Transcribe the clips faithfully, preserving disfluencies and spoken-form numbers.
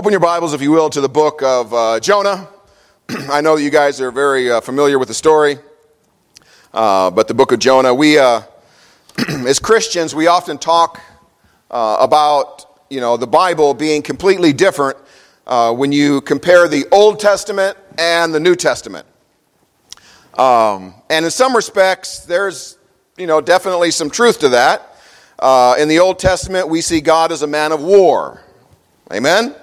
Open your Bibles, if you will, to the book of uh, Jonah. I know that you guys are very uh, familiar with the story, uh, but the book of Jonah, we, uh, as Christians, we often talk uh, about, you know, the Bible being completely different uh, when you compare the Old Testament and the New Testament. Um, and in some respects, there's, you know, definitely some truth to that. Uh, in the Old Testament, we see God as a man of war. Amen?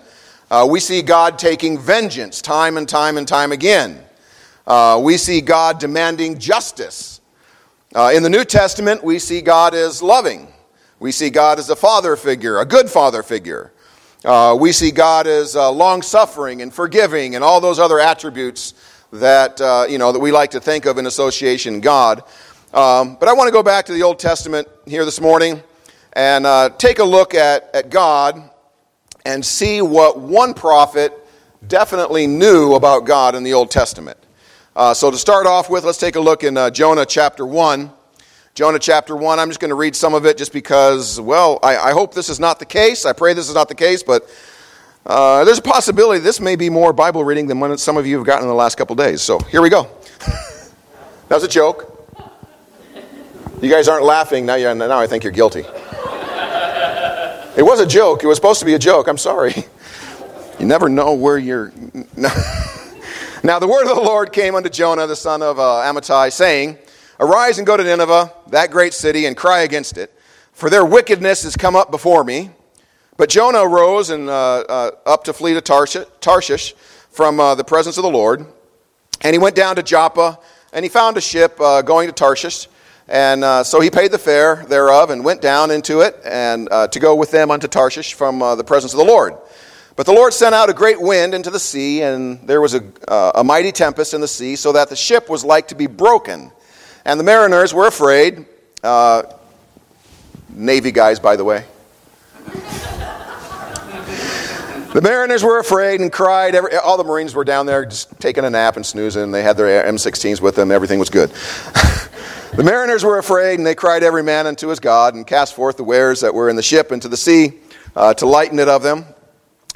Uh, we see God taking vengeance time and time and time again. Uh, we see God demanding justice. Uh, in the New Testament, we see God as loving. We see God as a father figure, a good father figure. Uh, we see God as uh, long-suffering and forgiving and all those other attributes that uh, you know that we like to think of in association with God. Um, but I want to go back to the Old Testament here this morning and uh, take a look at, at God and see what one prophet definitely knew about God in the Old Testament. Uh, so to start off with, let's take a look in uh, Jonah chapter one. Jonah chapter one, I'm just going to read some of it just because, well, I, I hope this is not the case. I pray this is not the case, but uh, there's a possibility this may be more Bible reading than one some of you have gotten in the last couple days. So here we go. That was a joke. You guys aren't laughing. Now, you're, now I think you're guilty. It was a joke. It was supposed to be a joke. I'm sorry. You never know where you're... No. Now the word of the Lord came unto Jonah, the son of uh, Amittai, saying, "Arise and go to Nineveh, that great city, and cry against it, for their wickedness has come up before me." But Jonah arose and uh, uh, up to flee to Tarshish, Tarshish from uh, the presence of the Lord. And he went down to Joppa, and he found a ship uh, going to Tarshish. And uh, so he paid the fare thereof and went down into it and uh, to go with them unto Tarshish from uh, the presence of the Lord. But the Lord sent out a great wind into the sea, and there was a, uh, a mighty tempest in the sea, so that the ship was like to be broken. And the mariners were afraid. Uh, Navy guys, by the way. The mariners were afraid and cried. Every, all the Marines were down there just taking a nap and snoozing. They had their M sixteens with them. Everything was good. The mariners were afraid, and they cried every man unto his God, and cast forth the wares that were in the ship into the sea uh, to lighten it of them.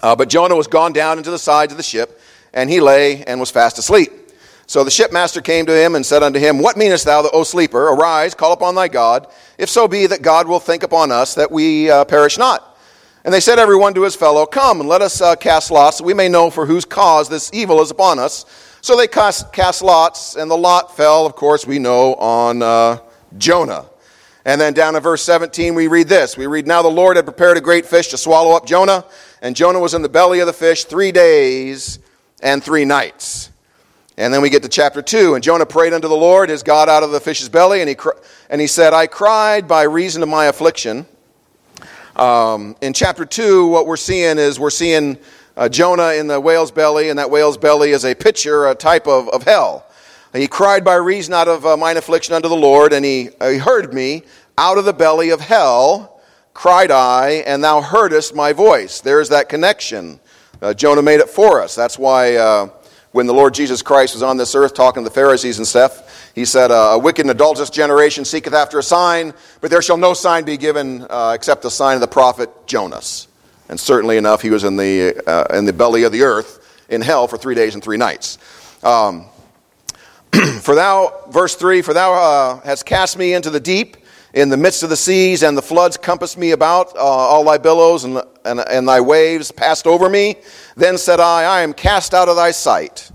Uh, but Jonah was gone down into the sides of the ship, and he lay and was fast asleep. So the shipmaster came to him and said unto him, "What meanest thou, O sleeper? Arise, call upon thy God, if so be that God will think upon us, that we uh, perish not." And they said every one to his fellow, "Come, and let us uh, cast lots, that we may know for whose cause this evil is upon us." So they cast, cast lots, and the lot fell, of course, we know, on uh, Jonah. And then down in verse seventeen, we read this. We read, "Now the Lord had prepared a great fish to swallow up Jonah, and Jonah was in the belly of the fish three days and three nights." And then we get to chapter two. "And Jonah prayed unto the Lord, his God, out of the fish's belly. And he cr- and he said, I cried by reason of my affliction." Um, in chapter two, what we're seeing is we're seeing uh, Jonah in the whale's belly. And that whale's belly is a picture, a type of, of hell. "And he cried by reason out of uh, mine affliction unto the Lord. And he, uh, he heard me out of the belly of hell, cried I, and thou heardest my voice." There's that connection. Uh, Jonah made it for us. That's why... Uh, When the Lord Jesus Christ was on this earth talking to the Pharisees and stuff, he said, "A wicked and adulterous generation seeketh after a sign, but there shall no sign be given uh, except the sign of the prophet Jonas." And certainly enough, he was in the uh, in the belly of the earth in hell for three days and three nights. Um, for thou, verse three, "For thou uh, hast cast me into the deep, in the midst of the seas, and the floods compassed me about, uh, all thy billows and, and, and thy waves passed over me. Then said I, I am cast out of thy sight.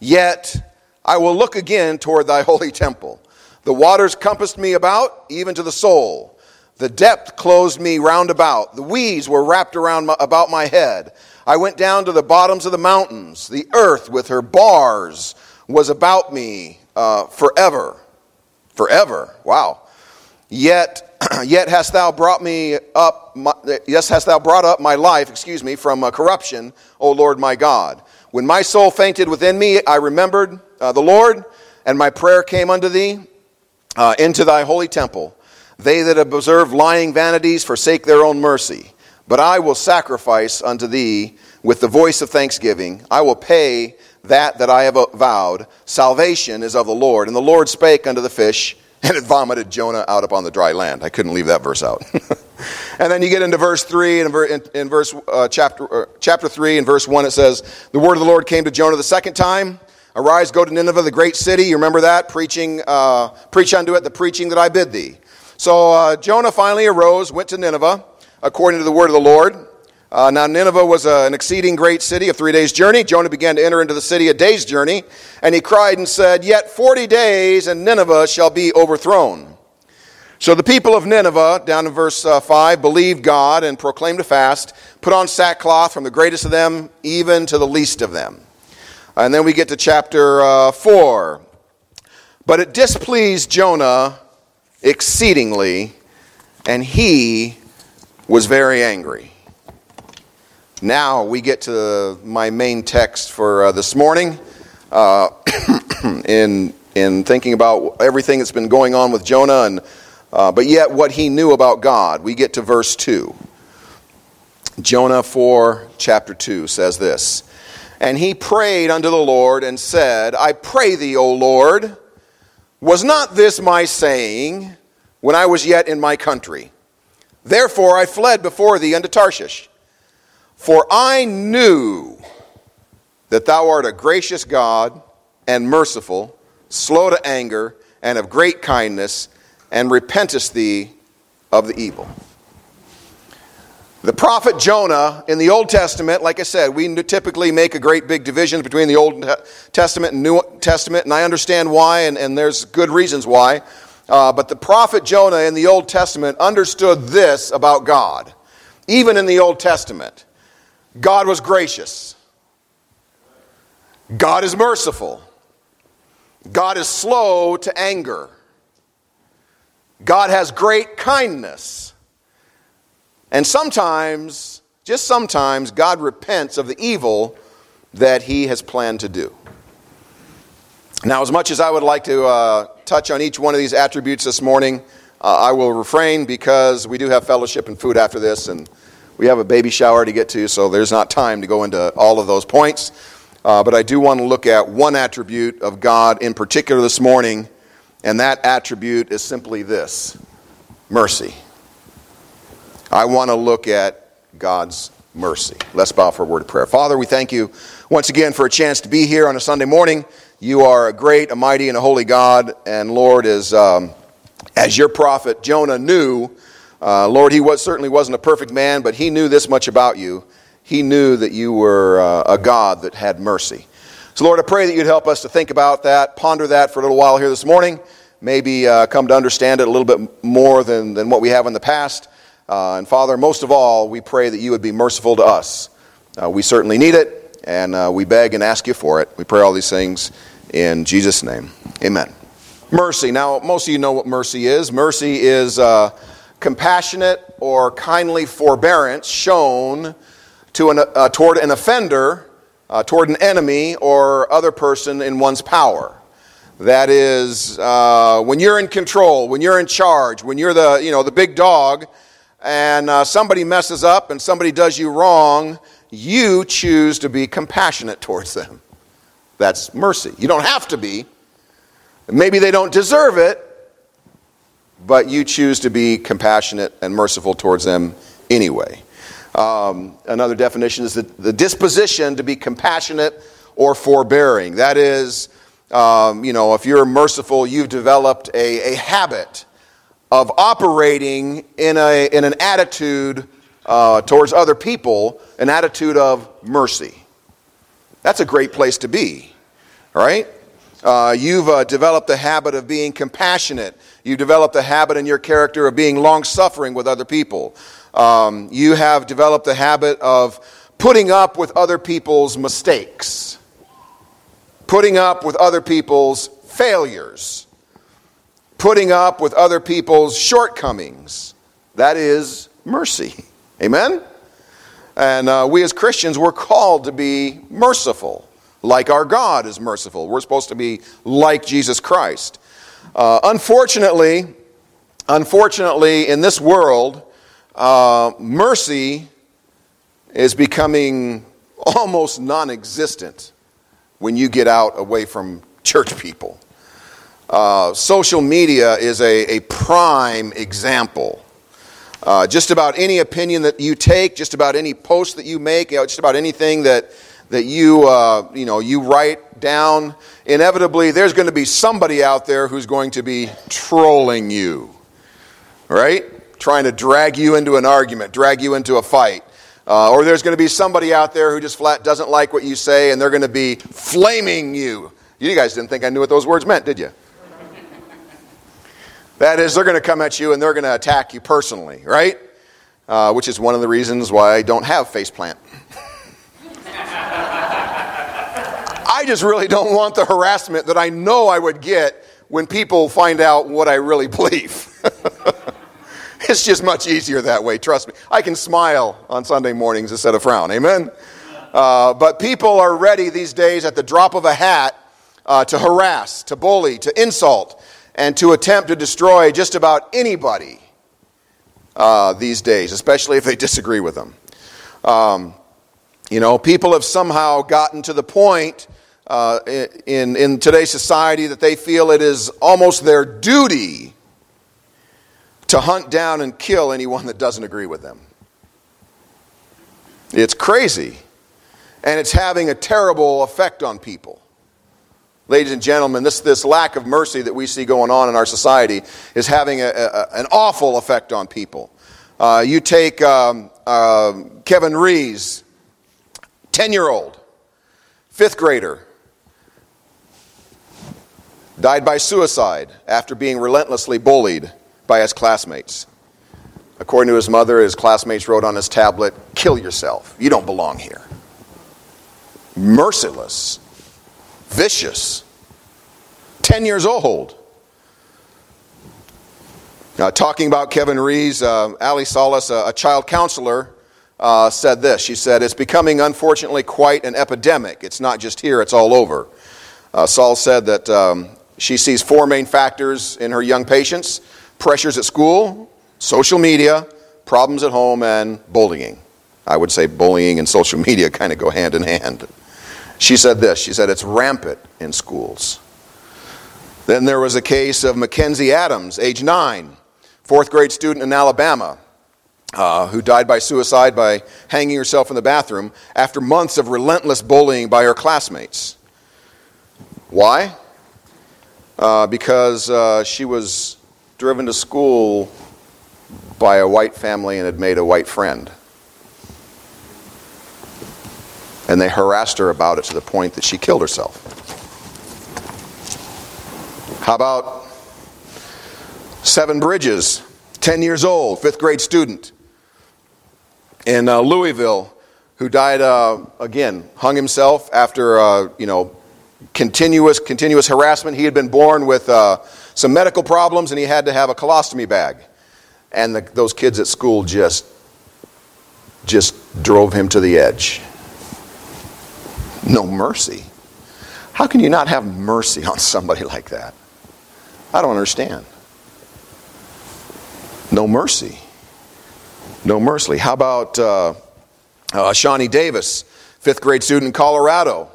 Yet I will look again toward thy holy temple. The waters compassed me about, even to the soul. The depth closed me round about. The weeds were wrapped around my, about my head. I went down to the bottoms of the mountains. The earth with her bars was about me uh, forever." Forever. Wow. Yet, yet hast thou brought me up. My, yes, hast thou brought up my life, excuse me, from uh, corruption, O Lord my God. When my soul fainted within me, I remembered uh, the Lord, and my prayer came unto thee uh, into thy holy temple. They that observe lying vanities forsake their own mercy. But I will sacrifice unto thee with the voice of thanksgiving. I will pay that that I have vowed. Salvation is of the Lord. And the Lord spake unto the fish, and it vomited Jonah out upon the dry land. I couldn't leave that verse out. And then you get into verse three, and in, in verse uh, chapter uh, chapter three, and verse one, it says, "The word of the Lord came to Jonah the second time. Arise, go to Nineveh, the great city." You remember that? Preaching, uh, preach unto it the preaching that I bid thee. So uh, Jonah finally arose, went to Nineveh, according to the word of the Lord. Uh, now Nineveh was uh, an exceeding great city of three days' journey. Jonah began to enter into the city a day's journey, and he cried and said, "Yet forty days, and Nineveh shall be overthrown." So the people of Nineveh, down in verse uh, five, believed God and proclaimed a fast, put on sackcloth from the greatest of them even to the least of them. And then we get to chapter uh, four. But it displeased Jonah exceedingly, and he was very angry. Now we get to my main text for uh, this morning. Uh, in in thinking about everything that's been going on with Jonah, and uh, but yet what he knew about God, we get to verse two. Jonah four, chapter two says this. "And he prayed unto the Lord and said, I pray thee, O Lord, was not this my saying when I was yet in my country? Therefore I fled before thee unto Tarshish. For I knew that thou art a gracious God and merciful, slow to anger, and of great kindness, and repentest thee of the evil." The prophet Jonah in the Old Testament, like I said, we typically make a great big division between the Old Testament and New Testament, and I understand why, and, and there's good reasons why. Uh, but the prophet Jonah in the Old Testament understood this about God. Even in the Old Testament, God was gracious. God is merciful. God is slow to anger. God has great kindness. And sometimes, just sometimes, God repents of the evil that he has planned to do. Now, as much as I would like to uh, touch on each one of these attributes this morning, uh, I will refrain because we do have fellowship and food after this, and we have a baby shower to get to, so there's not time to go into all of those points. Uh, but I do want to look at one attribute of God in particular this morning, and that attribute is simply this: mercy. I want to look at God's mercy. Let's bow for a word of prayer. Father, we thank you once again for a chance to be here on a Sunday morning. You are a great, a mighty, and a holy God. And Lord, as, um, as your prophet Jonah knew, uh, Lord, he was, certainly wasn't a perfect man, but he knew this much about you. He knew that you were uh, a God that had mercy. So Lord, I pray that you'd help us to think about that, ponder that for a little while here this morning, maybe uh, come to understand it a little bit more than, than what we have in the past. Uh, and Father, most of all, we pray that you would be merciful to us. Uh, we certainly need it, and uh, we beg and ask you for it. We pray all these things in Jesus' name. Amen. Mercy. Now, most of you know what mercy is. Mercy is uh, compassionate or kindly forbearance shown to an, uh, toward an offender, uh, toward an enemy, or other person in one's power. That is, uh, when you're in control, when you're in charge, when you're the, you know, the big dog, and uh, somebody messes up and somebody does you wrong, you choose to be compassionate towards them. That's mercy. You don't have to be. Maybe they don't deserve it, but you choose to be compassionate and merciful towards them anyway. Um, another definition is the, the disposition to be compassionate or forbearing. That is, um, you know, if you're merciful, you've developed a, a habit of operating in a in an attitude uh, towards other people, an attitude of mercy. That's a great place to be, right? Uh, you've uh, developed a habit of being compassionate. You've developed a habit in your character of being long-suffering with other people. Um, you have developed a habit of putting up with other people's mistakes, putting up with other people's failures, putting up with other people's shortcomings. That is mercy. Amen? And uh, we as Christians, we're called to be merciful, like our God is merciful. We're supposed to be like Jesus Christ. Uh, unfortunately, unfortunately, in this world, uh, mercy is becoming almost non-existent when you get out away from church people. Uh, social media is a, a prime example. Uh, just about any opinion that you take, just about any post that you make, you know, just about anything that that you uh, you know you write down, inevitably there's going to be somebody out there who's going to be trolling you, right? Trying to drag you into an argument, drag you into a fight. Uh, or there's going to be somebody out there who just flat doesn't like what you say, and they're going to be flaming you. You guys didn't think I knew what those words meant, did you? That is, they're going to come at you and they're going to attack you personally, right? Uh, which is one of the reasons why I don't have faceplant. I just really don't want the harassment that I know I would get when people find out what I really believe. It's just much easier that way, trust me. I can smile on Sunday mornings instead of frown, amen? Uh, but people are ready these days at the drop of a hat uh, to harass, to bully, to insult, and to attempt to destroy just about anybody uh, these days, especially if they disagree with them. Um, you know, people have somehow gotten to the point uh, in, in today's society that they feel it is almost their duty to hunt down and kill anyone that doesn't agree with them. It's crazy. And it's having a terrible effect on people. Ladies and gentlemen, this, this lack of mercy that we see going on in our society is having a, a, an awful effect on people. Uh, you take um, uh, Kevin Rees, ten-year-old, fifth grader, died by suicide after being relentlessly bullied by his classmates. According to his mother, his classmates wrote on his tablet, "Kill yourself. You don't belong here." Merciless. Vicious. Ten years old. Uh, talking about Kevin Rees, uh, Ali Salas, a, a child counselor, uh, said this. She said, "It's becoming, unfortunately, quite an epidemic. It's not just here, it's all over." Uh, Saul said that um, she sees four main factors in her young patients: pressures at school, social media, problems at home, and bullying. I would say bullying and social media kind of go hand in hand. She said this, she said, "It's rampant in schools." Then there was a case of Mackenzie Adams, age nine, fourth grade student in Alabama, uh, who died by suicide by hanging herself in the bathroom after months of relentless bullying by her classmates. Why? Uh, because uh, she was driven to school by a white family and had made a white friend. And they harassed her about it to the point that she killed herself. How about Seven Bridges, ten years old, fifth grade student in uh, Louisville, who died, uh, again, hung himself after, uh, you know, continuous, continuous harassment. He had been born with uh, some medical problems, and he had to have a colostomy bag. And the, those kids at school just, just drove him to the edge. No mercy. How can you not have mercy on somebody like that? I don't understand. No mercy. No mercy. How about uh, uh, Shawnee Davis, fifth grade student in Colorado,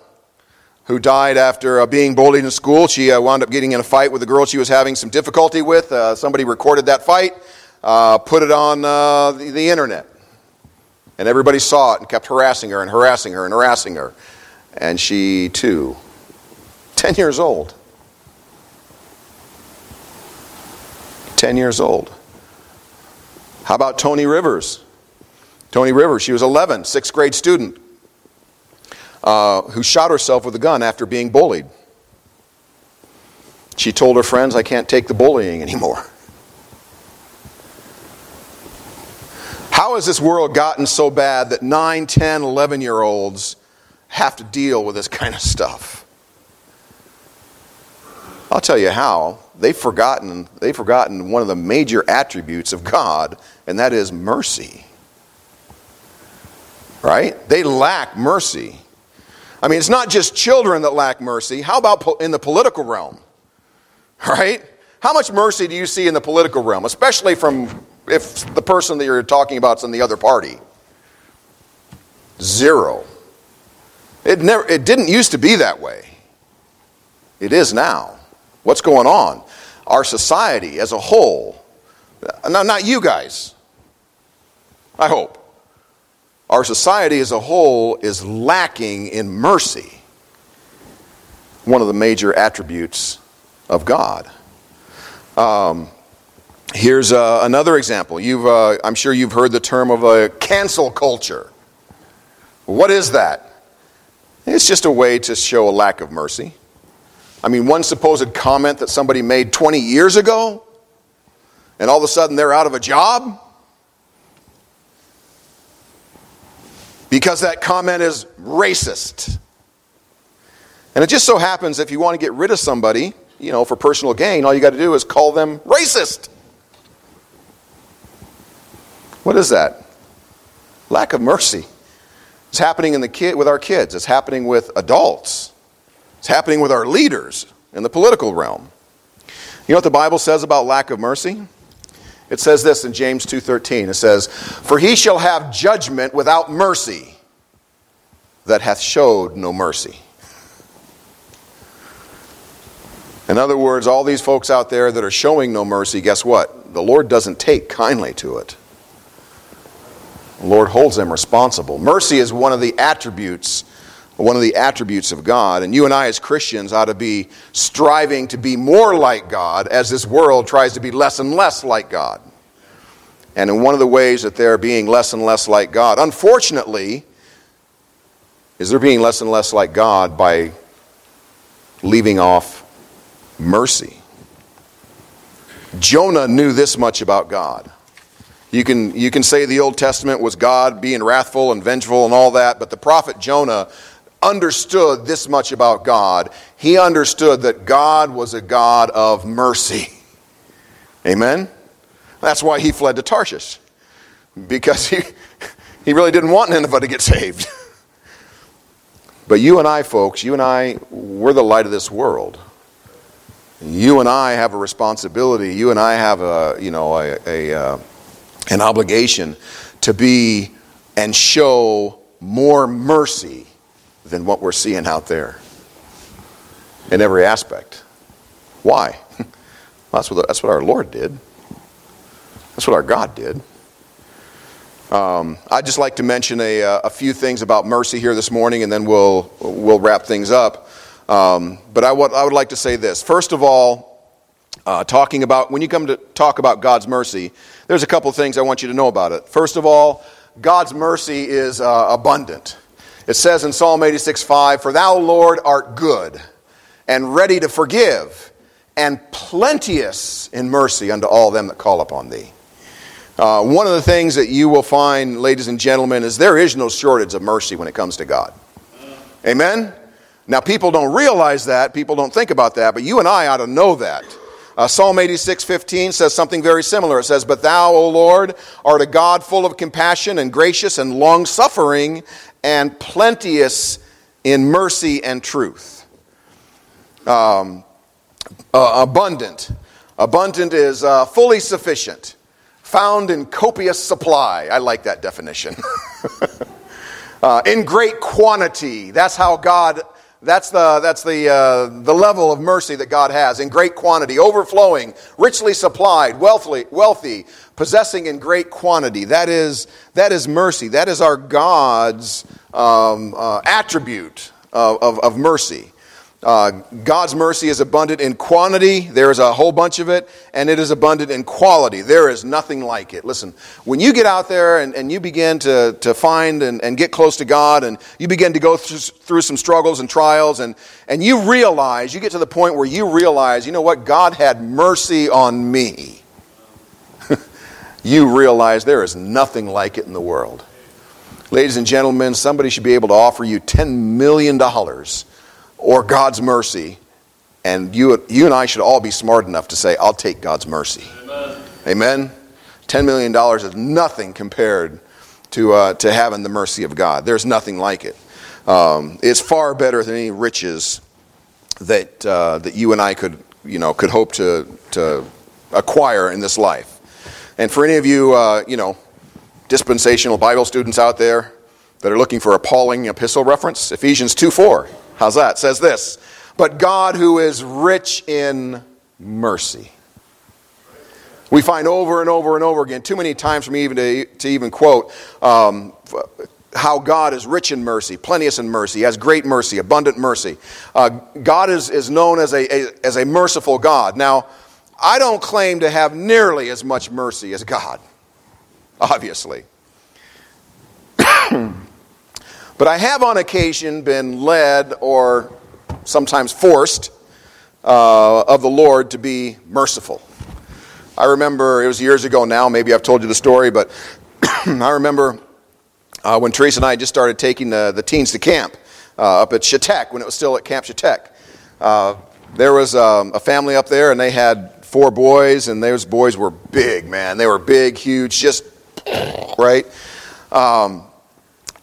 who died after uh, being bullied in school. She uh, wound up getting in a fight with a girl she was having some difficulty with. Uh, somebody recorded that fight, uh, put it on uh, the, the internet. And everybody saw it and kept harassing her and harassing her and harassing her. And she, too, ten years old. ten years old. How about Toni Rivers? Toni Rivers, she was eleven, sixth grade student, uh, who shot herself with a gun after being bullied. She told her friends, "I can't take the bullying anymore." How has this world gotten so bad that nine, ten, eleven-year-olds have to deal with this kind of stuff? I'll tell you how. They've forgotten, they've forgotten one of the major attributes of God, and that is mercy. Right? They lack mercy. I mean, it's not just children that lack mercy. How about po- in the political realm? Right? How much mercy do you see in the political realm, especially from if the person that you're talking about is in the other party? Zero. It never. It didn't used to be that way. It is now. What's going on? Our society as a whole, not, not you guys, I hope. Our society as a whole is lacking in mercy, one of the major attributes of God. Um, here's uh, another example. You've, uh, I'm sure you've heard the term of a cancel culture. What is that? It's just a way to show a lack of mercy. I mean, one supposed comment that somebody made twenty years ago, and all of a sudden they're out of a job because that comment is racist. And it just so happens if you want to get rid of somebody, you know, for personal gain, all you got to do is call them racist. What is that? Lack of mercy. It's happening in the kid with our kids. It's happening with adults. It's happening with our leaders in the political realm. You know what the Bible says about lack of mercy? It says this in James two thirteen. It says, "For he shall have judgment without mercy that hath showed no mercy." In other words, all these folks out there that are showing no mercy, guess what? The Lord doesn't take kindly to it. The Lord holds them responsible. Mercy is one of the attributes one of the attributes of God, and you and I as Christians ought to be striving to be more like God as this world tries to be less and less like God. And in one of the ways that they're being less and less like God, unfortunately, is they're being less and less like God by leaving off mercy. Jonah knew this much about God. You can you can say the Old Testament was God being wrathful and vengeful and all that, but the prophet Jonah understood this much about God. He understood that God was a God of mercy. Amen? That's why he fled to Tarshish, because he, he really didn't want Nineveh to get saved. But you and I, folks, you and I, we're the light of this world. You and I have a responsibility. You and I have a, you know, a... a, a an obligation to be and show more mercy than what we're seeing out there in every aspect. Why? Well, that's what that's what our Lord did. That's what our God did. Um, I'd just like to mention a, a few things about mercy here this morning, and then we'll we'll wrap things up. Um, but I would I would like to say this. First of all, Uh, talking about, when you come to talk about God's mercy, there's a couple things I want you to know about it. First of all, God's mercy is uh, abundant. It says in Psalm eighty-six five, "For thou, Lord, art good, and ready to forgive, and plenteous in mercy unto all them that call upon thee." Uh, one of the things that you will find, ladies and gentlemen, is there is no shortage of mercy when it comes to God. Amen? Now, people don't realize that, people don't think about that, but you and I ought to know that. Uh, Psalm eighty-six fifteen says something very similar. It says, "But thou, O Lord, art a God full of compassion and gracious and long-suffering and plenteous in mercy and truth." Um, uh, abundant. Abundant is uh, fully sufficient, found in copious supply. I like that definition. uh, in great quantity. That's how God... That's the that's the uh, the level of mercy that God has, in great quantity, overflowing, richly supplied, wealthy, wealthy, possessing in great quantity. That is that is mercy. That is our God's um, uh, attribute of of, of mercy. Uh, God's mercy is abundant in quantity. There is a whole bunch of it, and it is abundant in quality. There is nothing like it. Listen, when you get out there and, and you begin to, to find and, and get close to God, and you begin to go through, through some struggles and trials, and, and you realize, you get to the point where you realize, you know what, God had mercy on me. You realize there is nothing like it in the world. Ladies and gentlemen, somebody should be able to offer you ten million dollars or God's mercy, and you you and I should all be smart enough to say, I'll take God's mercy. Amen? Amen? ten million dollars is nothing compared to uh, to having the mercy of God. There's nothing like it. Um, it's far better than any riches that uh, that you and I could you know could hope to to acquire in this life. And for any of you uh, you know dispensational Bible students out there that are looking for a Pauline epistle reference, Ephesians two four. How's that? It says this, "But God, who is rich in mercy." We find over and over and over again, too many times for me even to, to even quote, um, how God is rich in mercy, plenteous in mercy, has great mercy, abundant mercy. Uh, God is, is known as a, a as a merciful God. Now, I don't claim to have nearly as much mercy as God, obviously. But I have on occasion been led or sometimes forced uh, of the Lord to be merciful. I remember, it was years ago now, maybe I've told you the story, but I remember uh, when Teresa and I just started taking the, the teens to camp uh, up at Chatech, when it was still at Camp Chatech. Uh, there was um, a family up there, and they had four boys, and those boys were big, man. They were big, huge, just, right? Um,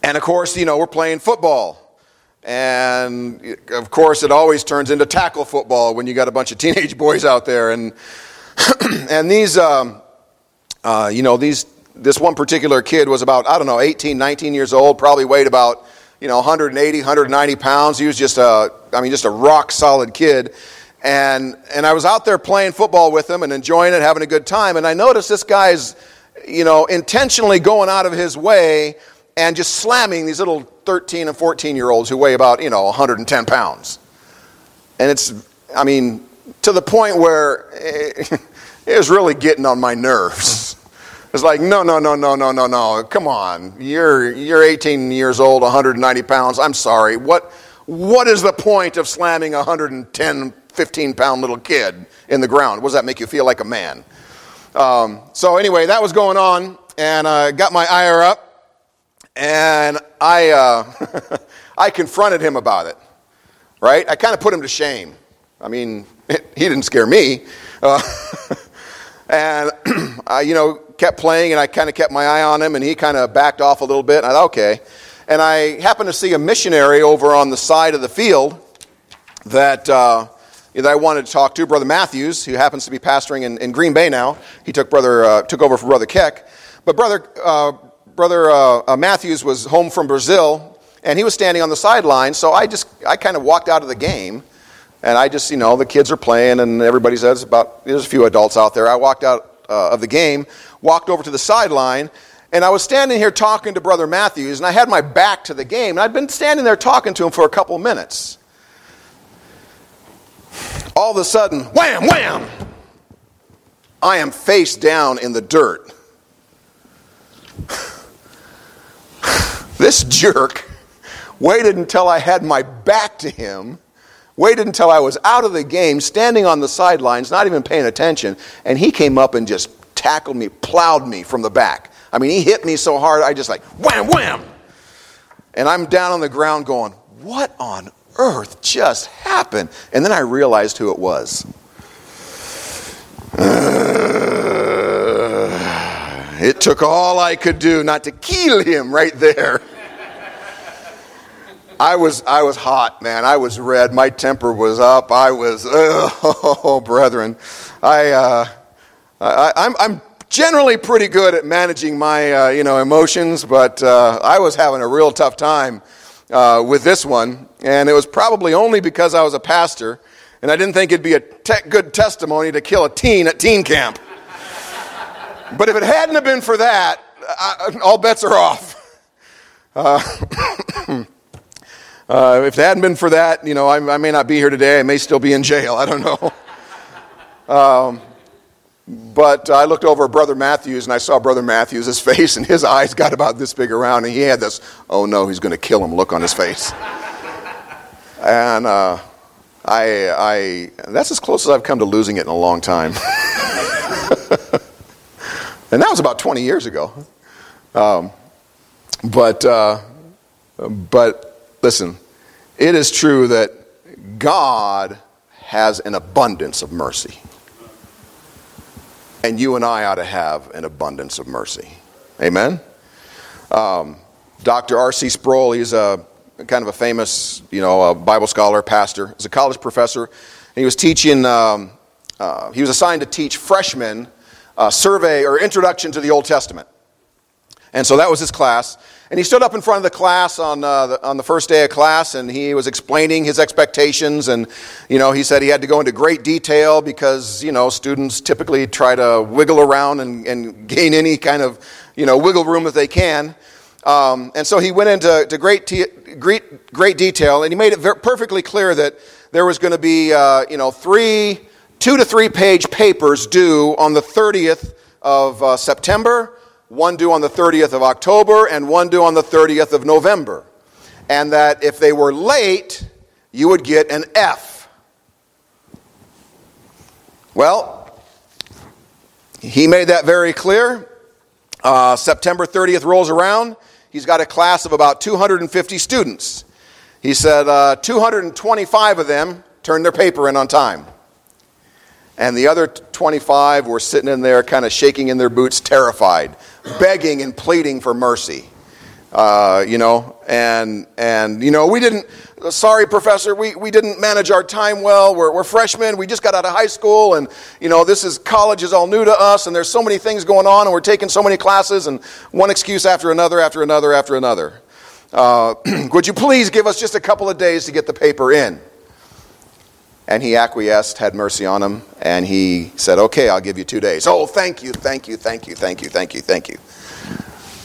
and of course, you know, we're playing football. And of course, it always turns into tackle football when you got a bunch of teenage boys out there. And and these, um, uh, you know, these this one particular kid was about, I don't know, eighteen, nineteen years old, probably weighed about, you know, one hundred eighty, one hundred ninety pounds. He was just a, I mean, just a rock solid kid. And and I was out there playing football with him and enjoying it, having a good time. And I noticed this guy's, you know, intentionally going out of his way and just slamming these little thirteen and fourteen-year-olds who weigh about, you know, one hundred ten pounds. And it's, I mean, to the point where it, it was really getting on my nerves. It's like, no, no, no, no, no, no, no. Come on, you're you're eighteen years old, one hundred ninety pounds. I'm sorry. What what is the point of slamming a one hundred ten, fifteen-pound little kid in the ground? What does that make you feel like a man? Um, so anyway, that was going on, and I uh, got my ire up, and I uh, I confronted him about it. Right? I kind of put him to shame. I mean, it, he didn't scare me. Uh, and I, you know, kept playing, and I kind of kept my eye on him, and he kind of backed off a little bit. And I thought, okay. And I happened to see a missionary over on the side of the field that uh, that I wanted to talk to, Brother Matthews, who happens to be pastoring in, in Green Bay now. He took brother uh, took over for Brother Keck. But Brother uh, Brother uh, uh, Matthews was home from Brazil, and he was standing on the sideline. So I just I kind of walked out of the game. And I just, you know, the kids are playing, and everybody says about, there's a few adults out there. I walked out uh, of the game, walked over to the sideline, and I was standing here talking to Brother Matthews, and I had my back to the game, and I'd been standing there talking to him for a couple minutes. All of a sudden, wham, wham! I am face down in the dirt. This jerk waited until I had my back to him, waited until I was out of the game, standing on the sidelines, not even paying attention, and he came up and just tackled me, plowed me from the back. I mean, he hit me so hard, I just like, wham, wham! And I'm down on the ground going, what on earth just happened? And then I realized who it was. Uh, it took all I could do not to kill him right there. I was I was hot, man. I was red. My temper was up. I was, oh, brethren. I, uh, I I'm I'm generally pretty good at managing my uh, you know emotions, but uh, I was having a real tough time uh, with this one, and it was probably only because I was a pastor, and I didn't think it'd be a te- good testimony to kill a teen at teen camp. But if it hadn't have been for that, I, all bets are off. Uh, Uh, if it hadn't been for that, you know, I, I may not be here today. I may still be in jail. I don't know. Um, but I looked over at Brother Matthews, and I saw Brother Matthews' face, and his eyes got about this big around, and he had this, oh no, he's going to kill him look on his face. And uh, I, I, that's as close as I've come to losing it in a long time. And that was about twenty years ago. Um, but, uh, but, Listen, it is true that God has an abundance of mercy. And you and I ought to have an abundance of mercy. Amen? Um, Doctor R. C. Sproul, he's a kind of a famous, you know, a Bible scholar, pastor. He's a college professor. And he was teaching, um, uh, he was assigned to teach freshmen a survey or introduction to the Old Testament. And so that was his class. And he stood up in front of the class on uh, the, on the first day of class, and he was explaining his expectations. And, you know, he said he had to go into great detail because, you know, students typically try to wiggle around and, and gain any kind of, you know, wiggle room that they can. Um, and so he went into to great, te- great great detail, and he made it ver- perfectly clear that there was going to be, uh, you know, three, two to three page papers due on the thirtieth of uh, September, one due on the thirtieth of October, and one due on the thirtieth of November. And that if they were late, you would get an F. Well, he made that very clear. Uh, September thirtieth rolls around. He's got a class of about two hundred fifty students. He said uh, two hundred twenty-five of them turned their paper in on time. And the other twenty-five were sitting in there kind of shaking in their boots, terrified, begging and pleading for mercy. Uh, you know, and, and you know, we didn't, sorry, professor, we, we didn't manage our time well. We're, we're freshmen. We just got out of high school, and, you know, this is, college is all new to us, and there's so many things going on, and we're taking so many classes, and one excuse after another, after another, after another. Uh, would you please give us just a couple of days to get the paper in? And he acquiesced, had mercy on him, and he said, okay, I'll give you two days. Oh, thank you, thank you, thank you, thank you, thank you, thank you.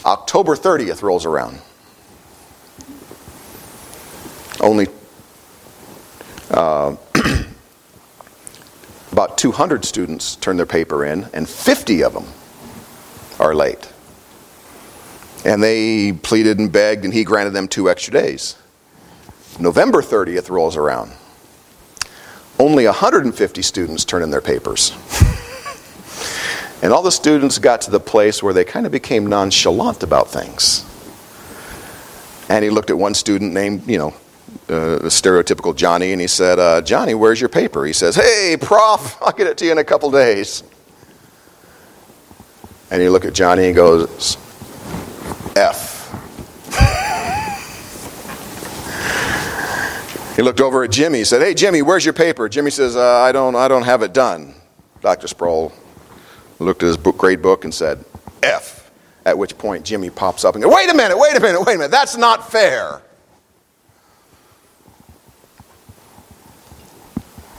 October thirtieth rolls around. Only uh, about two hundred students turn their paper in, and fifty of them are late. And they pleaded and begged, and he granted them two extra days. November thirtieth rolls around. Only one hundred fifty students turn in their papers. And all the students got to the place where they kind of became nonchalant about things. And he looked at one student named, you know, uh, the stereotypical Johnny, and he said, uh, Johnny, where's your paper? He says, hey, Prof, I'll get it to you in a couple days. And he looked at Johnny and goes, F. He looked over at Jimmy. He said, hey, Jimmy, where's your paper? Jimmy says, uh, I don't I don't have it done. Doctor Sproul looked at his book, grade book and said, F. At which point, Jimmy pops up and goes, wait a minute, wait a minute, wait a minute. That's not fair.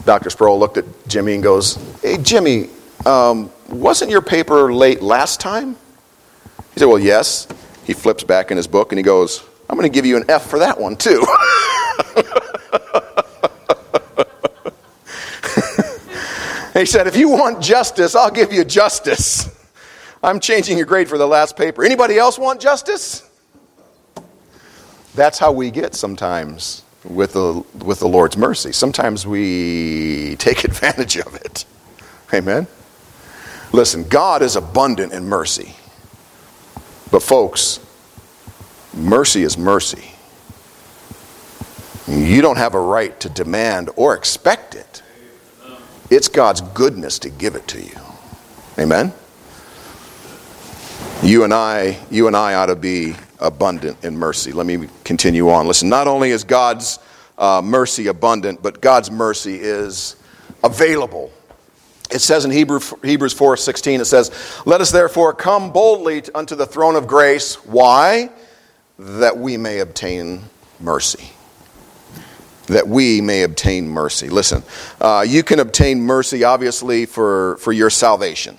Doctor Sproul looked at Jimmy and goes, hey, Jimmy, um, wasn't your paper late last time? He said, well, yes. He flips back in his book and he goes, I'm going to give you an F for that one, too. He said, if you want justice, I'll give you justice. I'm changing your grade for the last paper. Anybody else want justice? That's how we get sometimes with the with the Lord's mercy. Sometimes we take advantage of it. Amen? Listen, God is abundant in mercy. But folks, mercy is mercy. You don't have a right to demand or expect it. It's God's goodness to give it to you. Amen? You and I, you and I ought to be abundant in mercy. Let me continue on. Listen, not only is God's uh, mercy abundant, but God's mercy is available. It says in Hebrew, Hebrews four sixteen, it says, let us therefore come boldly unto the throne of grace. Why? That we may obtain mercy. that we may obtain mercy. Listen, uh, you can obtain mercy, obviously, for, for your salvation.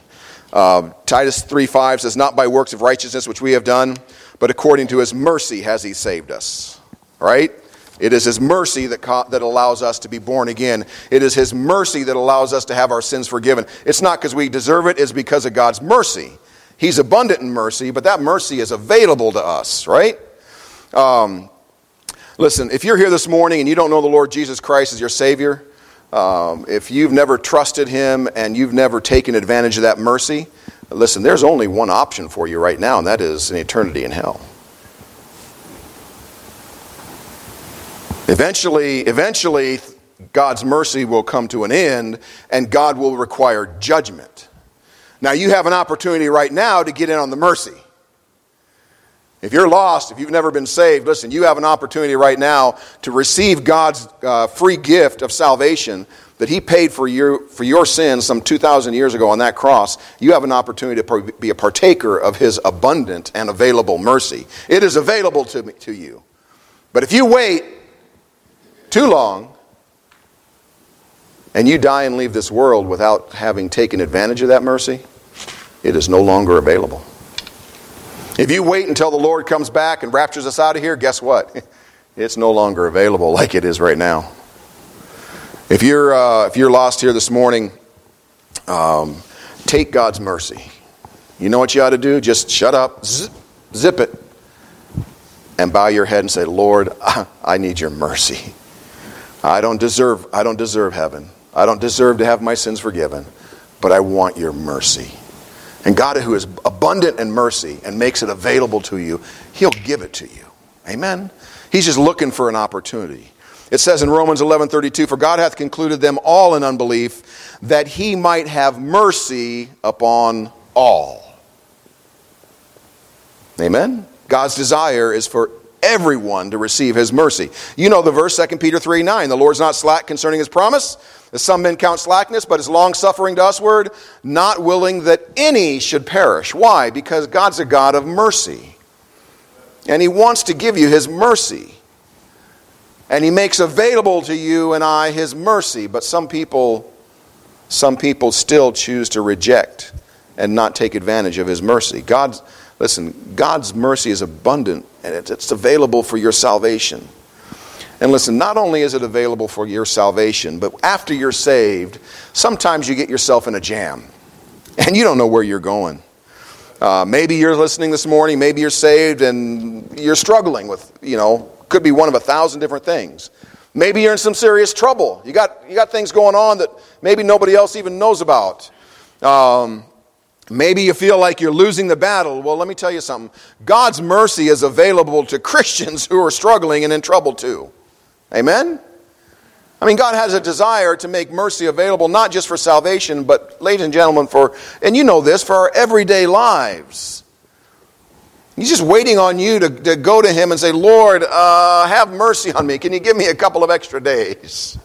Uh, Titus three five says, not by works of righteousness which we have done, but according to his mercy has he saved us. All right? It is his mercy that co- that allows us to be born again. It is his mercy that allows us to have our sins forgiven. It's not because we deserve it, it's because of God's mercy. He's abundant in mercy, but that mercy is available to us, right? Um Listen, if you're here this morning and you don't know the Lord Jesus Christ as your Savior, um, if you've never trusted Him and you've never taken advantage of that mercy, listen, there's only one option for you right now, and that is an eternity in hell. Eventually, eventually, God's mercy will come to an end, and God will require judgment. Now, you have an opportunity right now to get in on the mercy. If you're lost, if you've never been saved, listen, you have an opportunity right now to receive God's uh, free gift of salvation that he paid for your, for your sins some two thousand years ago on that cross. You have an opportunity to be a partaker of his abundant and available mercy. It is available to, me, to you. But if you wait too long and you die and leave this world without having taken advantage of that mercy, it is no longer available. If you wait until the Lord comes back and raptures us out of here, guess what? It's no longer available like it is right now. If you're uh, if you're lost here this morning, um, take God's mercy. You know what you ought to do? Just shut up, zip, zip it, and bow your head and say, "Lord, I need your mercy. I don't deserve. I don't deserve heaven. I don't deserve to have my sins forgiven, but I want your mercy." And God, who is abundant in mercy and makes it available to you, he'll give it to you. Amen? He's just looking for an opportunity. It says in Romans eleven thirty-two, "For God hath concluded them all in unbelief, that he might have mercy upon all." Amen? God's desire is for everyone to receive his mercy. You know the verse, Second Peter three nine, "The Lord's not slack concerning his promise, as some men count slackness, but is long-suffering to usward, not willing that any should perish." Why? Because God's a God of mercy. And he wants to give you his mercy. And he makes available to you and I his mercy. But some people, some people still choose to reject and not take advantage of his mercy. God's, listen, God's mercy is abundant, and it's available for your salvation. And listen, not only is it available for your salvation, but after you're saved, sometimes you get yourself in a jam, and you don't know where you're going. Uh, maybe you're listening this morning, maybe you're saved, and you're struggling with, you know, could be one of a thousand different things. Maybe you're in some serious trouble. You got you got things going on that maybe nobody else even knows about. Um, maybe you feel like you're losing the battle. Well, let me tell you something. God's mercy is available to Christians who are struggling and in trouble too. Amen? I mean, God has a desire to make mercy available, not just for salvation, but, ladies and gentlemen, for, and you know this, for our everyday lives. He's just waiting on you to, to go to him and say, "Lord, uh, have mercy on me. Can you give me a couple of extra days?"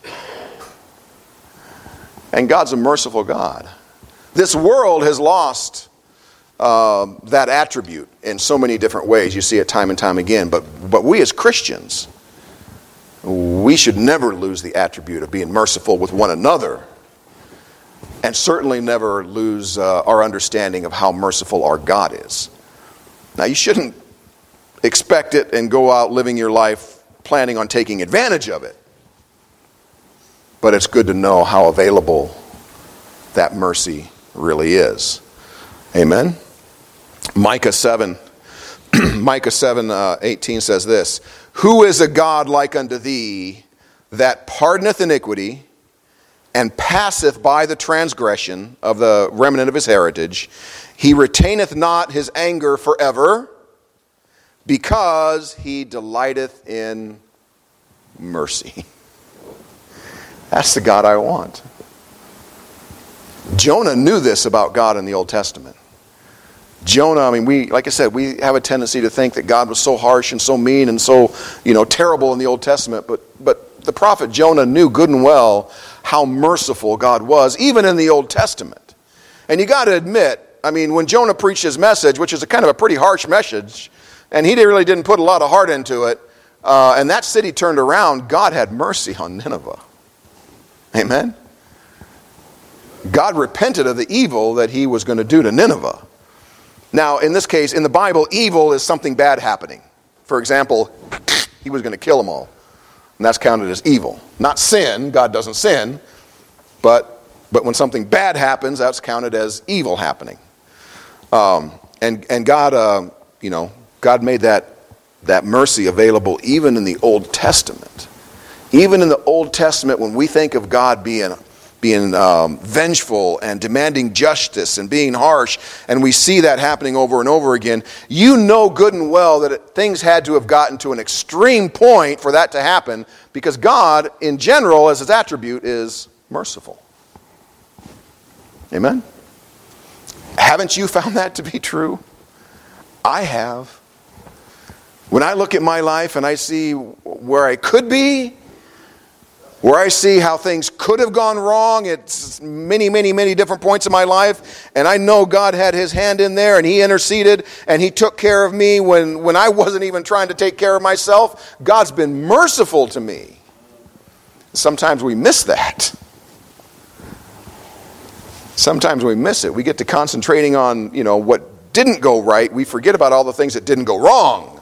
And God's a merciful God. This world has lost uh, that attribute in so many different ways. You see it time and time again. But, but we as Christians, we should never lose the attribute of being merciful with one another, and certainly never lose uh, our understanding of how merciful our God is. Now, you shouldn't expect it and go out living your life planning on taking advantage of it, but it's good to know how available that mercy really is. Amen? Micah seven Micah seven uh, eighteen says this, "Who is a God like unto thee, that pardoneth iniquity, and passeth by the transgression of the remnant of his heritage? He retaineth not his anger forever, because he delighteth in mercy." That's the God I want. Jonah knew this about God in the Old Testament. Jonah, I mean, we, like I said, we have a tendency to think that God was so harsh and so mean and so, you know, terrible in the Old Testament. But but the prophet Jonah knew good and well how merciful God was, even in the Old Testament. And you got to admit, I mean, when Jonah preached his message, which is a kind of a pretty harsh message, and he really didn't put a lot of heart into it, uh, and that city turned around, God had mercy on Nineveh. Amen? God repented of the evil that he was going to do to Nineveh. Now, in this case, in the Bible, evil is something bad happening. For example, he was going to kill them all. And that's counted as evil. Not sin. God doesn't sin. But but when something bad happens, that's counted as evil happening. Um, and and God, uh, you know, God made that, that mercy available even in the Old Testament. Even in the Old Testament, when we think of God being... being um, vengeful and demanding justice and being harsh, and we see that happening over and over again, you know good and well that it, things had to have gotten to an extreme point for that to happen, because God, in general, as his attribute, is merciful. Amen? Haven't you found that to be true? I have. When I look at my life and I see where I could be, where I see how things could have gone wrong at many, many, many different points in my life, and I know God had His hand in there, and He interceded, and He took care of me when, when I wasn't even trying to take care of myself. God's been merciful to me. Sometimes we miss that. Sometimes we miss it. We get to concentrating on, you know, what didn't go right. We forget about all the things that didn't go wrong.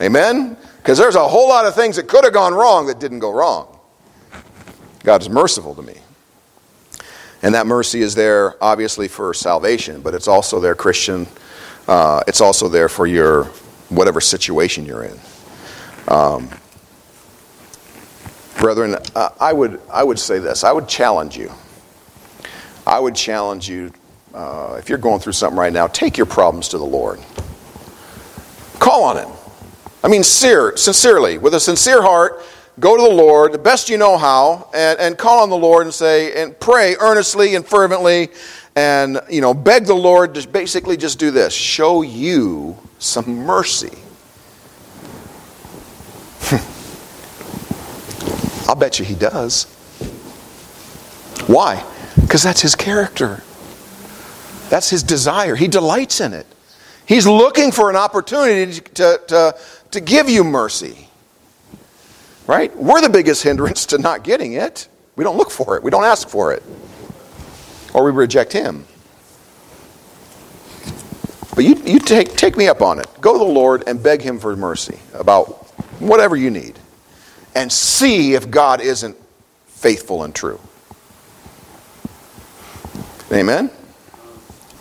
Amen? Because there's a whole lot of things that could have gone wrong that didn't go wrong. God is merciful to me. And that mercy is there, obviously, for salvation, but it's also there, Christian. Uh, it's also there for your whatever situation you're in. Um, brethren, uh, I would I would say this. I would challenge you. I would challenge you, uh, if you're going through something right now, take your problems to the Lord. Call on Him. I mean, sincere, sincerely, with a sincere heart, go to the Lord, the best you know how, and, and call on the Lord and say, and pray earnestly and fervently, and, you know, beg the Lord to basically just do this. Show you some mercy. I'll bet you He does. Why? Because that's His character. That's His desire. He delights in it. He's looking for an opportunity to, to, to give you mercy. Right? We're the biggest hindrance to not getting it. We don't look for it. We don't ask for it. Or we reject Him. But you, you take, take me up on it. Go to the Lord and beg Him for mercy about whatever you need. And see if God isn't faithful and true. Amen?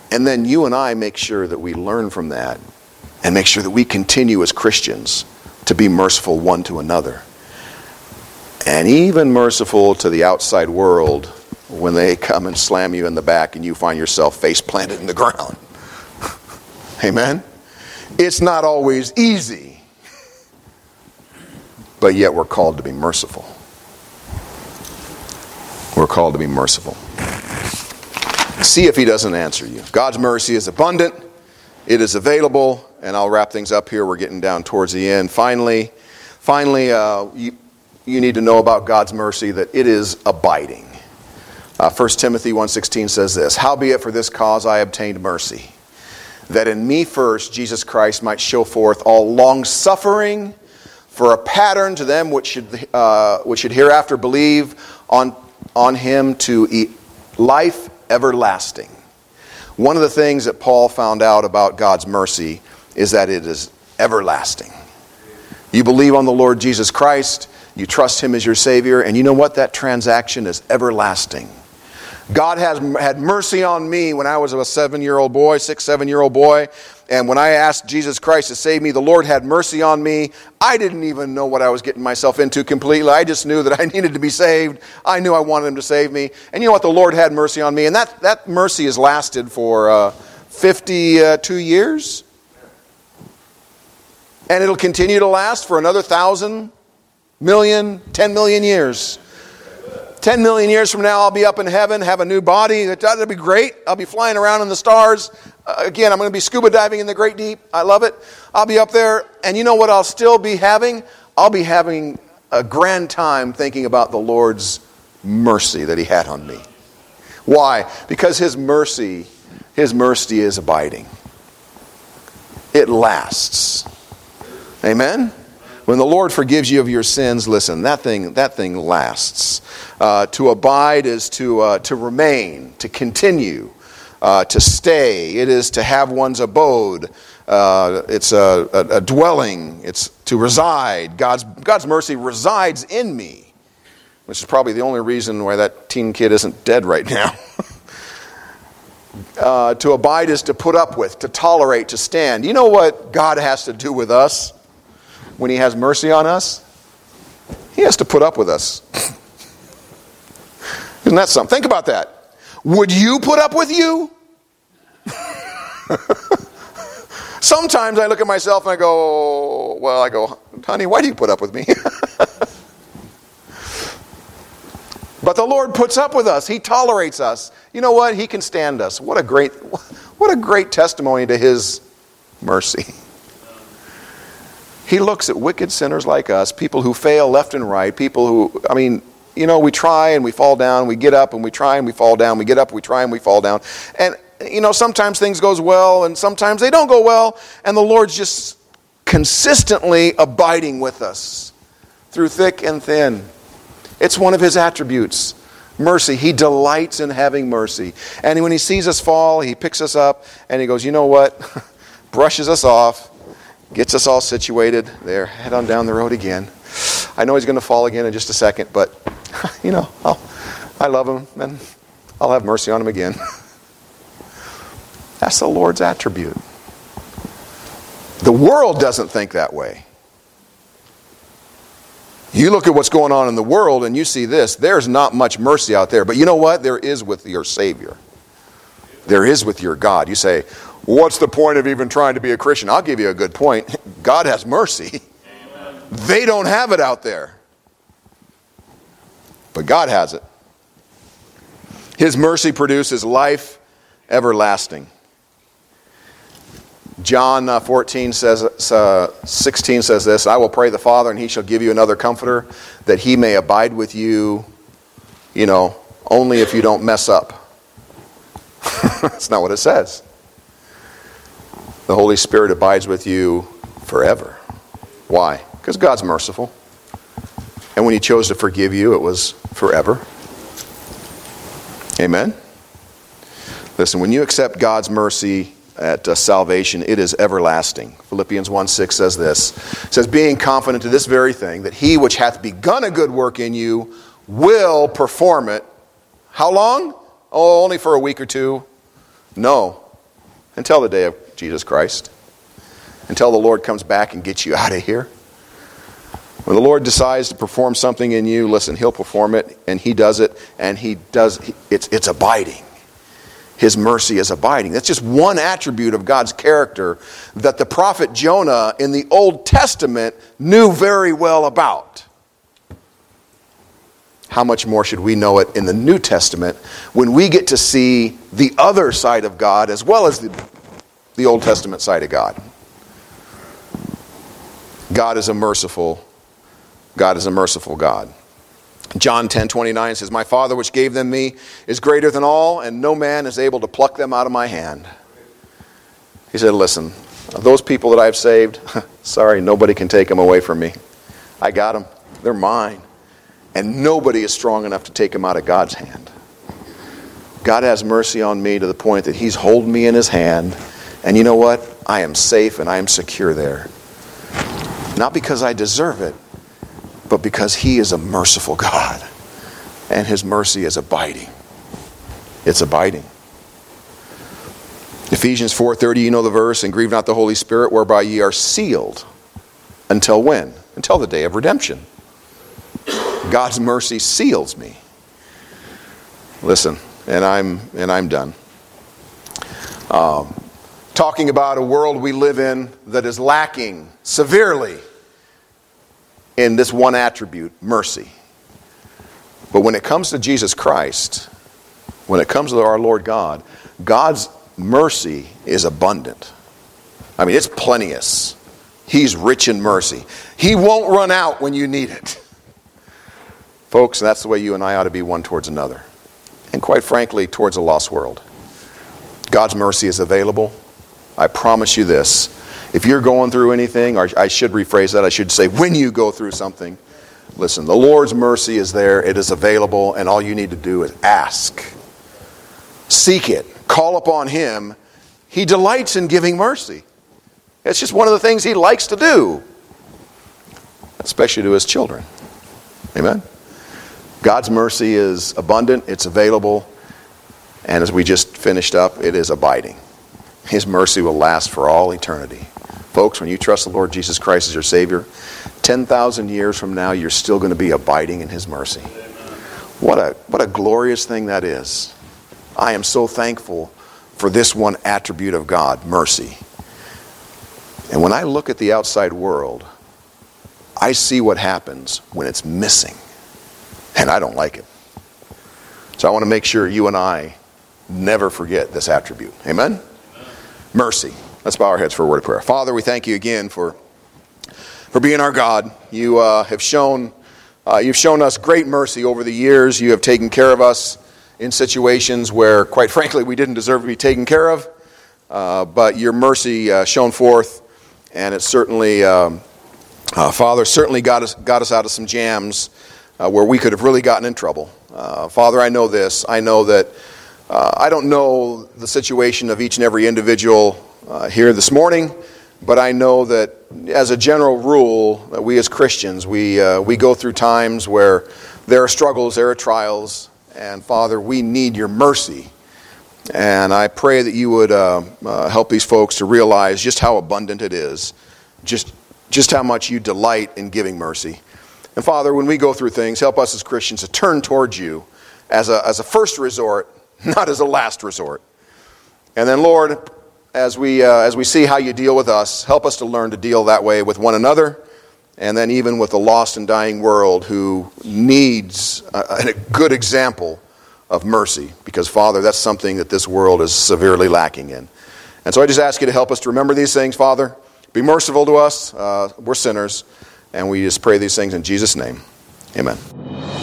And then you and I make sure that we learn from that and make sure that we continue as Christians to be merciful one to another. And even merciful to the outside world when they come and slam you in the back and you find yourself face planted in the ground. Amen? It's not always easy, but yet we're called to be merciful. We're called to be merciful. See if He doesn't answer you. God's mercy is abundant. It is available. And I'll wrap things up here. We're getting down towards the end. Finally, finally, uh, you, you need to know about God's mercy that it is abiding. Uh, First Timothy one sixteen says this, "Howbeit for this cause I obtained mercy, that in me first Jesus Christ might show forth all long-suffering for a pattern to them which should, uh, which should hereafter believe on, on Him to eat life everlasting." One of the things that Paul found out about God's mercy is that it is everlasting. You believe on the Lord Jesus Christ, you trust Him as your Savior, and you know what? That transaction is everlasting. God has had mercy on me when I was a seven-year-old boy, six, seven-year-old boy, and when I asked Jesus Christ to save me, the Lord had mercy on me. I didn't even know what I was getting myself into completely. I just knew that I needed to be saved. I knew I wanted Him to save me. And you know what? The Lord had mercy on me. And that, that mercy has lasted for uh, fifty-two years. And it'll continue to last for another thousand, million, ten million years. Ten million years from now, I'll be up in heaven, have a new body. That'll be great. I'll be flying around in the stars. Uh, again, I'm going to be scuba diving in the great deep. I love it. I'll be up there. And you know what I'll still be having? I'll be having a grand time thinking about the Lord's mercy that He had on me. Why? Because His mercy, His mercy is abiding. It lasts. Amen? When the Lord forgives you of your sins, listen, that thing that thing lasts. Uh, to abide is to uh, to remain, to continue, uh, to stay. It is to have one's abode. Uh, it's a, a, a dwelling. It's to reside. God's God's mercy resides in me, which is probably the only reason why that teen kid isn't dead right now. uh, to abide is to put up with, to tolerate, to stand. You know what God has to do with us? When He has mercy on us, He has to put up with us. Isn't that something? Think about that. Would you put up with you? Sometimes I look at myself and I go, well, I go, honey, why do you put up with me? But the Lord puts up with us. He tolerates us. You know what? He can stand us. What a great, what a great testimony to His mercy. He looks at wicked sinners like us, people who fail left and right, people who, I mean, you know, we try and we fall down, we get up and we try and we fall down, we get up, we try and we fall down. And, you know, sometimes things goes well and sometimes they don't go well, and the Lord's just consistently abiding with us through thick and thin. It's one of His attributes. Mercy. He delights in having mercy. And when He sees us fall, He picks us up and He goes, you know what? Brushes us off, gets us all situated. There, head on down the road again. I know He's going to fall again in just a second, but, you know, I'll, I love Him and I'll have mercy on Him again. That's the Lord's attribute. The world doesn't think that way. You look at what's going on in the world and you see this. There's not much mercy out there. But you know what? There is with your Savior. There is with your God. You say, what's the point of even trying to be a Christian? I'll give you a good point. God has mercy. Amen. They don't have it out there. But God has it. His mercy produces life everlasting. John fourteen says, uh, sixteen says this, I will pray the Father and He shall give you another comforter that He may abide with you, you know, only if you don't mess up. That's not what it says. The Holy Spirit abides with you forever. Why? Because God's merciful. And when He chose to forgive you, it was forever. Amen? Listen, when you accept God's mercy at uh, salvation, it is everlasting. Philippians one six says this. It says, being confident of this very thing, that He which hath begun a good work in you will perform it. How long? Oh, only for a week or two? No. Until the day of Jesus Christ. Until the Lord comes back and gets you out of here. When the Lord decides to perform something in you, listen, He'll perform it, and He does it, and He does, it's, it's abiding. His mercy is abiding. That's just one attribute of God's character that the prophet Jonah in the Old Testament knew very well about. How much more should we know it in the New Testament when we get to see the other side of God as well as the, the Old Testament side of God? God is a merciful, God is a merciful God. John ten twenty-nine says, my Father which gave them me is greater than all, and no man is able to pluck them out of my hand. He said, listen, those people that I've saved, sorry, nobody can take them away from me. I got them. They're mine. And nobody is strong enough to take them out of God's hand. God has mercy on me to the point that He's holding me in His hand. And you know what? I am safe and I am secure there. Not because I deserve it, but because He is a merciful God and His mercy is abiding. It's abiding. Ephesians four thirty, you know the verse, and grieve not the Holy Spirit whereby ye are sealed. Until when? Until the day of redemption. God's mercy seals me. Listen, and I'm and I'm done. Um, talking about a world we live in that is lacking severely in this one attribute, mercy. But when it comes to Jesus Christ, when it comes to our Lord God, God's mercy is abundant. I mean, it's plenteous. He's rich in mercy. He won't run out when you need it. Folks, that's the way you and I ought to be one towards another. And quite frankly, towards a lost world. God's mercy is available. I promise you this. If you're going through anything, or I should rephrase that, I should say when you go through something, listen, the Lord's mercy is there, it is available, and all you need to do is ask. Seek it. Call upon Him. He delights in giving mercy. It's just one of the things He likes to do, especially to His children. Amen? God's mercy is abundant, it's available, and as we just finished up, it is abiding. His mercy will last for all eternity. Folks, when you trust the Lord Jesus Christ as your Savior, ten thousand years from now, you're still going to be abiding in His mercy. What a, what a glorious thing that is. I am so thankful for this one attribute of God, mercy. And when I look at the outside world, I see what happens when it's missing. And I don't like it. So I want to make sure you and I never forget this attribute. Amen? Mercy. Let's bow our heads for a word of prayer. Father, we thank You again for for being our God. You uh, have shown uh, you've shown us great mercy over the years. You have taken care of us in situations where, quite frankly, we didn't deserve to be taken care of. Uh, but your mercy uh, shone forth, and it certainly, um, uh, Father, certainly got us got us out of some jams uh, where we could have really gotten in trouble. Uh, Father, I know this. I know that uh, I don't know the situation of each and every individual uh, here this morning, but I know that as a general rule, that we as Christians, we uh, we go through times where there are struggles, there are trials, and Father, we need your mercy. And I pray that you would uh, uh, help these folks to realize just how abundant it is, just just how much you delight in giving mercy. And Father, when we go through things, help us as Christians to turn towards you as a as a first resort, not as a last resort. And then, Lord, as we uh, as we see how you deal with us, help us to learn to deal that way with one another, and then even with the lost and dying world who needs a, a good example of mercy, because Father, that's something that this world is severely lacking in. And so I just ask you to help us to remember these things, Father. Be merciful to us. Uh, we're sinners, and we just pray these things in Jesus' name. Amen.